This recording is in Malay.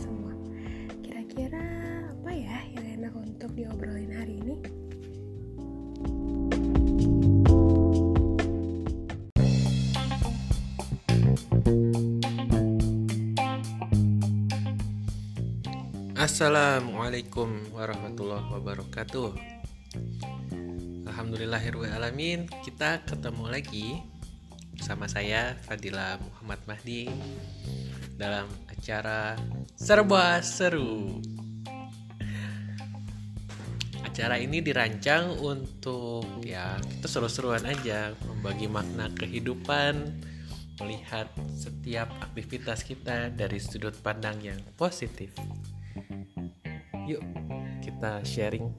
semua. Kira-kira apa ya yang enak untuk diobrolin hari ini? Assalamualaikum warahmatullahi wabarakatuh. Alhamdulillahirrahmanirrahim. Kita ketemu lagi bersama saya Fadila Muhammad Mahdi dalam acara Serba Seru. Acara ini dirancang untuk kita seru-seruan aja, membagi makna kehidupan, melihat setiap aktivitas kita dari sudut pandang yang positif. Yuk, kita sharing.